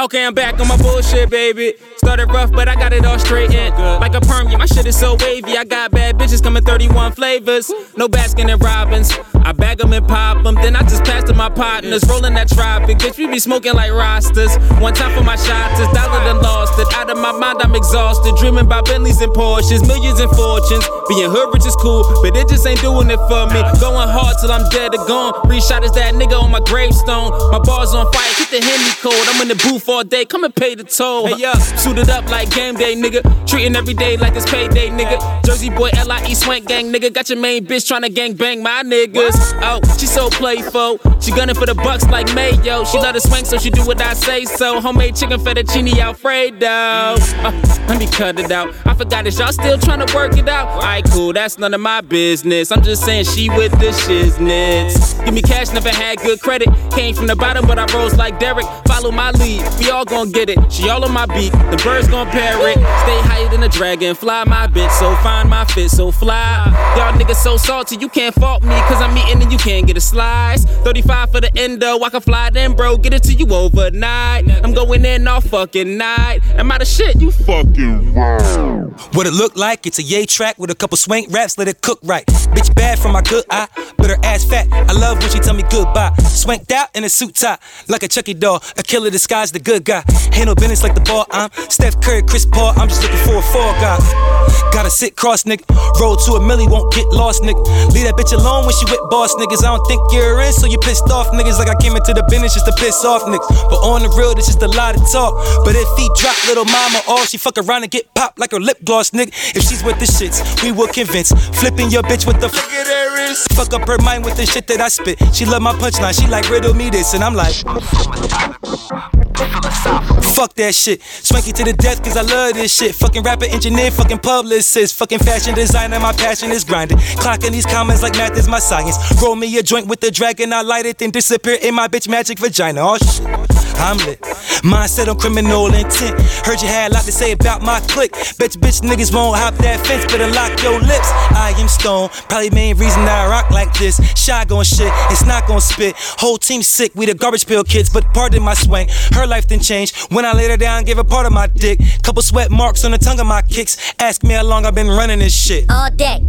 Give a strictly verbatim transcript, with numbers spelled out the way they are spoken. Okay, I'm back on my bullshit, baby. Started rough, but I got it all straightened. Like a perm, my shit is so wavy. I got bad bitches coming thirty-one flavors. No Baskin and Robbins. I bag them and pop them, then I just pass to my partners. Rolling that tropic, bitch, we be smoking like Rastas. One time for my shots, it's dollar and lost it. Out of my mind, I'm exhausted. Dreaming about Bentleys and Porsches, millions and fortunes. Being hood rich is cool, but it just ain't doing it for me. Going hard till I'm dead or gone. Three shot is that nigga on my gravestone. My bar's on fire, keep the Henny cold. I'm in the booth all day, come and pay the toll. Hey, up, suited up like game day, nigga. Treating every day like it's payday, nigga. Jersey boy, L I E swank gang, nigga. Got your main bitch trying to gang bang my niggas. Oh, she so playful. She gunning for the bucks like Mayo. She love to swing, so she do what I say so. Homemade chicken fettuccine Alfredo. Uh, let me cut it out. I forgot it. Y'all still trying to work it out? Alright, cool. That's none of my business. I'm just saying she with the shiznits. Give me cash, never had good credit. Came from the bottom, but I rose like Derek. Follow my lead. We all gon' get it. She all on my beat. The birds gon' parrot. Stay higher than a dragonfly. My bitch so fine, my fit so fly. Y'all niggas so salty, you can't fault me. Cause I'm eating and you can't get a slice. thirty-five for the endo, I can fly then, bro. Get it to you overnight. I'm going in all fucking night. Am I the shit? You fucking wrong. What it look like? It's a yay track with a couple swank raps. Let it cook right. Bitch bad from my good eye, but her ass fat. I love when she tell me goodbye. Swanked out in a suit tie, like a Chucky doll. A killer disguised the good guy. Handle business like the ball. I'm Steph Curry, Chris Paul. I'm just looking for a fall guy. Gotta sit cross, nigga. Roll to a milli, won't get lost, nigga. Leave that bitch alone when she with boss niggas. I don't think you're in, so you pissed off niggas. Like I came into the business just to piss off niggas. But on the real, this just a lot of talk. But if he drop little mama all, she fuck around and get popped like her lip gloss, nigga. If she's with the shits, we will convince. Flipping your bitch with the fuck at her wrist. Fuck up her mind with the shit that I spit. She love my punchline, she like riddle me this, and I'm like fuck that shit. Swanky to the death cause I love this shit. Fucking rapper, engineer, fucking publicist. Fucking fashion designer, my passion is grinding. Clocking these comments like math is my science. Roll me a joint with the dragon, I light it, then disappear in my bitch magic vagina. Oh shit, I'm lit. Mindset on criminal intent. Heard you had a lot to say about my clique. Bet you bitch niggas won't hop that fence, better lock your lips. I am stone, probably main reason I rock like this. Shy gon' shit, it's not gon' spit. Whole team sick, we the garbage pill kids. But pardon my swank, her life done changed. When I laid her down, gave her part of my dick. Couple sweat marks on the tongue of my kicks. Ask me how long I've been running this shit. All day.